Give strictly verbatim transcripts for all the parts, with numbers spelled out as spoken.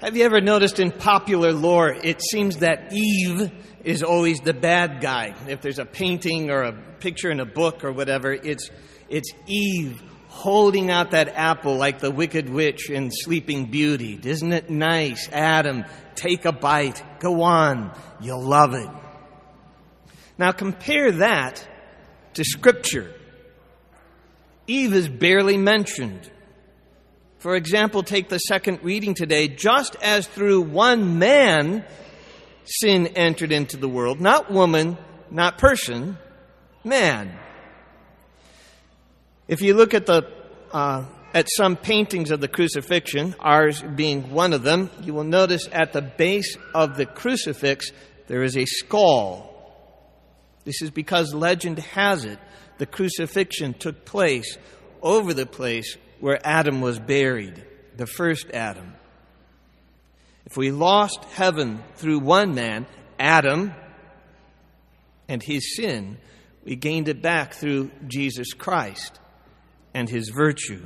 Have you ever noticed in popular lore, it seems that Eve is always the bad guy. If there's a painting or a picture in a book or whatever, it's it's Eve holding out that apple like the wicked witch in Sleeping Beauty. Isn't it nice? Adam, take a bite. Go on. You'll love it. Now compare that to Scripture. Eve is barely mentioned. For example, take the second reading today. Just as through one man sin entered into the world, not woman, not person, man. If you look at the uh, at some paintings of the crucifixion, ours being one of them, you will notice at the base of the crucifix there is a skull. This is because legend has it the crucifixion took place over the place where Adam was buried, the first Adam. If we lost heaven through one man, Adam, and his sin, we gained it back through Jesus Christ and his virtue.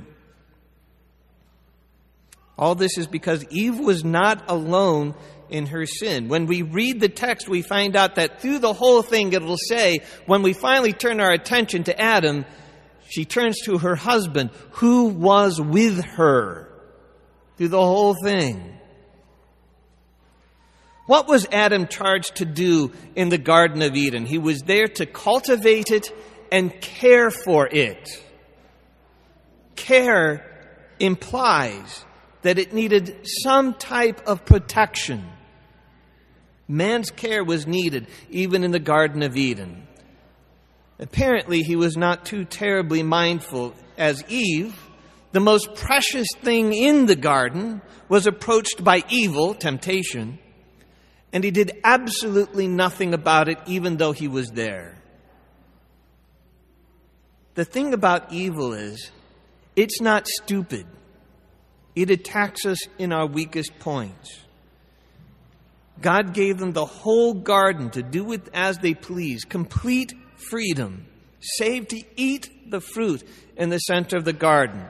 All this is because Eve was not alone in her sin. When we read the text, we find out that through the whole thing it will say, when we finally turn our attention to Adam, she turns to her husband, who was with her through the whole thing. What was Adam charged to do in the Garden of Eden? He was there to cultivate it and care for it. Care implies that it needed some type of protection. Man's care was needed even in the Garden of Eden. Apparently, he was not too terribly mindful as Eve, the most precious thing in the garden, was approached by evil, temptation, and he did absolutely nothing about it, even though he was there. The thing about evil is, it's not stupid. It attacks us in our weakest points. God gave them the whole garden to do with as they please, complete freedom, save to eat the fruit in the center of the garden.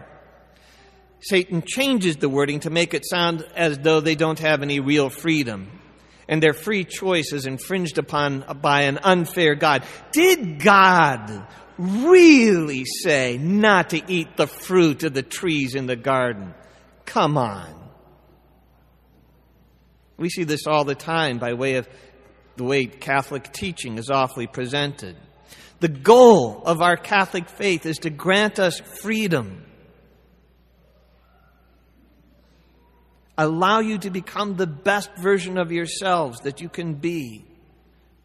Satan changes the wording to make it sound as though they don't have any real freedom, and their free choice is infringed upon by an unfair God. Did God really say not to eat the fruit of the trees in the garden? Come on. We see this all the time by way of the way Catholic teaching is awfully presented. The goal of our Catholic faith is to grant us freedom, allow you to become the best version of yourselves that you can be,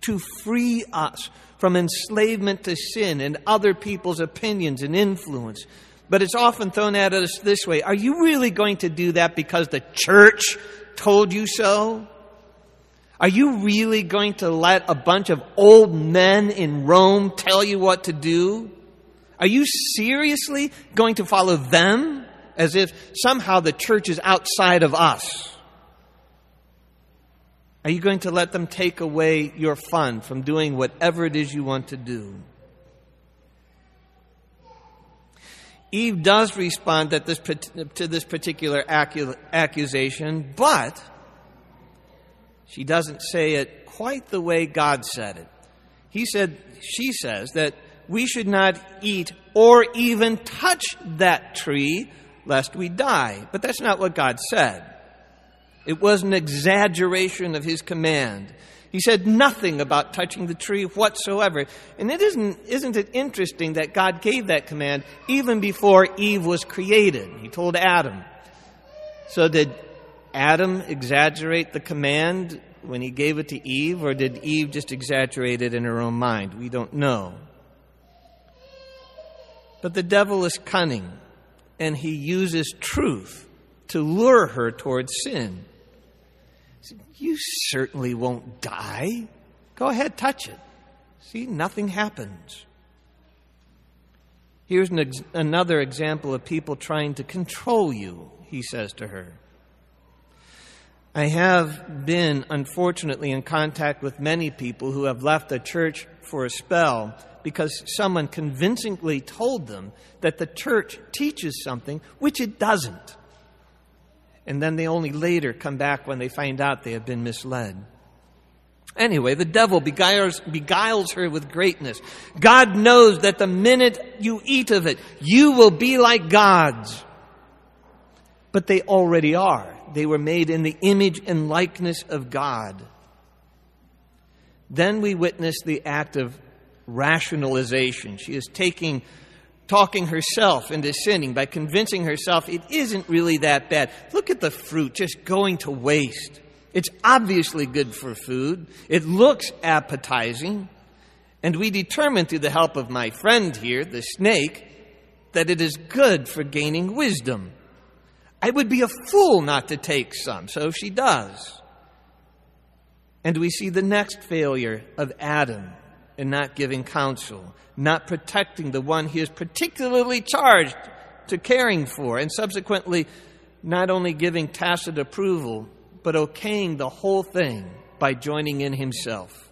to free us from enslavement to sin and other people's opinions and influence. But it's often thrown at us this way. Are you really going to do that because the church told you so? Are you really going to let a bunch of old men in Rome tell you what to do? Are you seriously going to follow them? As if somehow the church is outside of us. Are you going to let them take away your fun from doing whatever it is you want to do? Eve does respond that this, to this particular acu- accusation, but she doesn't say it quite the way God said it. He said, she says that we should not eat or even touch that tree, lest we die. But that's not what God said. It was an exaggeration of his command. He said nothing about touching the tree whatsoever. And it isn't, isn't it interesting that God gave that command even before Eve was created? He told Adam. So did Adam exaggerate the command when he gave it to Eve, or did Eve just exaggerate it in her own mind? We don't know. But the devil is cunning, and he uses truth to lure her towards sin. He said, you certainly won't die. Go ahead, touch it. See, nothing happens. Here's an ex- another example of people trying to control you, he says to her. I have been, unfortunately, in contact with many people who have left the church for a spell because someone convincingly told them that the church teaches something which it doesn't. and then they only later come back when they find out they have been misled. Anyway, the devil beguiles, beguiles her with greatness. God knows that the minute you eat of it, you will be like gods. But they already are. They were made in the image and likeness of God. Then we witness the act of rationalization. She is taking, talking herself into sinning by convincing herself it isn't really that bad. Look at the fruit just going to waste. It's obviously good for food. It looks appetizing. And we determine through the help of my friend here, the snake, that it is good for gaining wisdom. I would be a fool not to take some, so she does. And we see the next failure of Adam in not giving counsel, not protecting the one he is particularly charged to caring for, and subsequently not only giving tacit approval, but okaying the whole thing by joining in himself.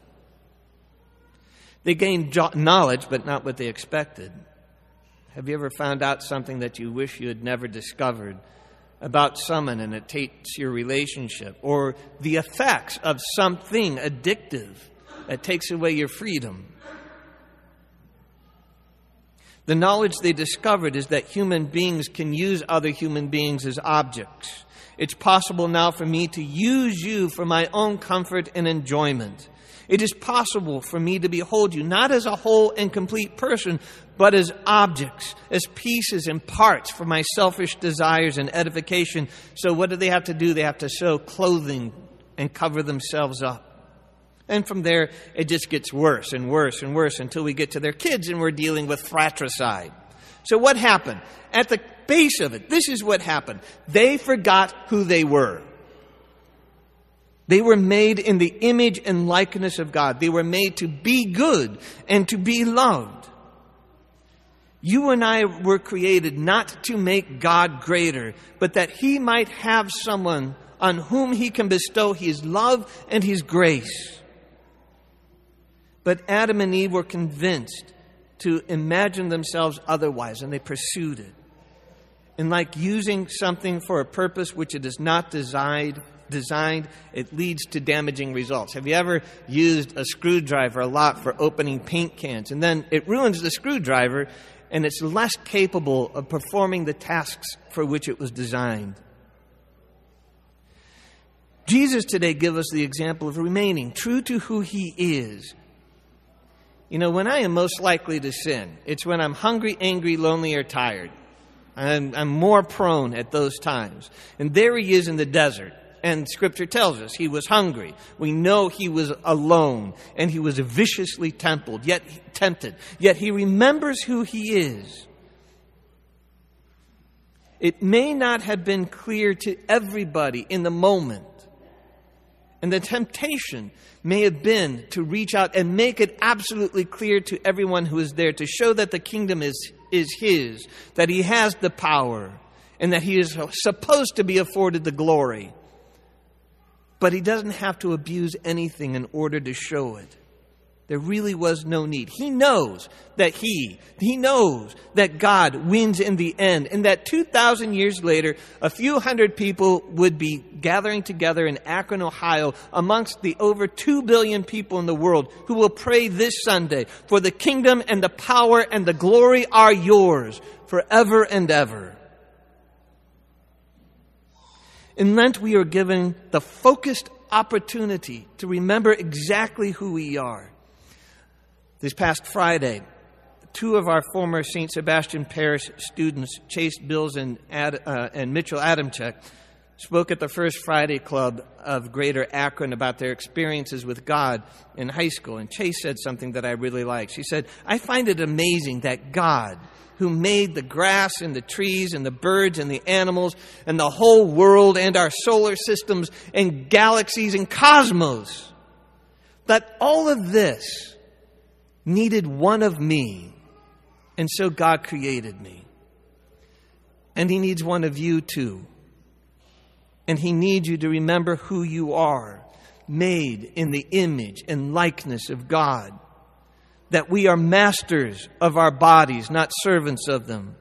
They gained knowledge, but not what they expected. Have you ever found out something that you wish you had never discovered about someone, and it takes your relationship, or the effects of something addictive that takes away your freedom? The knowledge they discovered is that human beings can use other human beings as objects. It's possible now for me to use you for my own comfort and enjoyment. It is possible for me to behold you, not as a whole and complete person, but as objects, as pieces and parts for my selfish desires and edification. So what do they have to do? They have to sew clothing and cover themselves up. And from there, it just gets worse and worse and worse until we get to their kids and we're dealing with fratricide. So what happened? At the base of it, this is what happened. They forgot who they were. They were made in the image and likeness of God. They were made to be good and to be loved. You and I were created not to make God greater, but that he might have someone on whom he can bestow his love and his grace. But Adam and Eve were convinced to imagine themselves otherwise, and they pursued it. And like using something for a purpose which it is not designed, designed, it leads to damaging results. Have you ever used a screwdriver a lot for opening paint cans? And then it ruins the screwdriver, and it's less capable of performing the tasks for which it was designed. Jesus today gives us the example of remaining true to who he is. You know, when I am most likely to sin, it's when I'm hungry, angry, lonely, or tired. I'm, I'm more prone at those times. And there he is in the desert. And Scripture tells us he was hungry. We know he was alone, and he was viciously tempted, yet tempted. Yet he remembers who he is. It may not have been clear to everybody in the moment. And the temptation may have been to reach out and make it absolutely clear to everyone who is there, to show that the kingdom is, is his, that he has the power, and that he is supposed to be afforded the glory. But he doesn't have to abuse anything in order to show it. There really was no need. He knows that he, he knows that God wins in the end, and that two thousand years later, a few hundred people would be gathering together in Akron, Ohio, amongst the over two billion people in the world who will pray this Sunday, "For the kingdom and the power and the glory are yours forever and ever." In Lent, we are given the focused opportunity to remember exactly who we are. This past Friday, two of our former Saint Sebastian Parish students, Chase Bills and, Ad, uh, and Mitchell Adamczyk, spoke at the First Friday Club of Greater Akron about their experiences with God in high school. And Chase said something that I really liked. She said, "I find it amazing that God, who made the grass and the trees and the birds and the animals and the whole world and our solar systems and galaxies and cosmos, that all of this needed one of me. And so God created me. And he needs one of you too. And he needs you to remember who you are, made in the image and likeness of God. That we are masters of our bodies, not servants of them.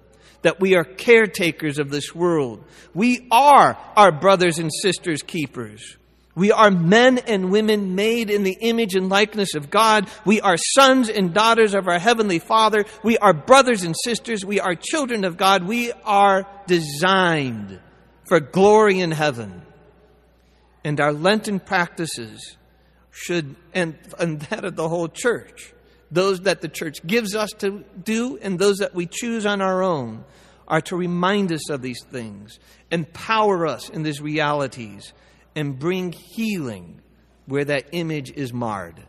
that we are caretakers of this world. We are our brothers and sisters' keepers. We are men and women made in the image and likeness of God. We are sons and daughters of our Heavenly Father. We are brothers and sisters. We are children of God. We are designed for glory in heaven. And our Lenten practices should, and, and that of the whole church, those that the church gives us to do and those that we choose on our own, are to remind us of these things, empower us in these realities, and bring healing where that image is marred.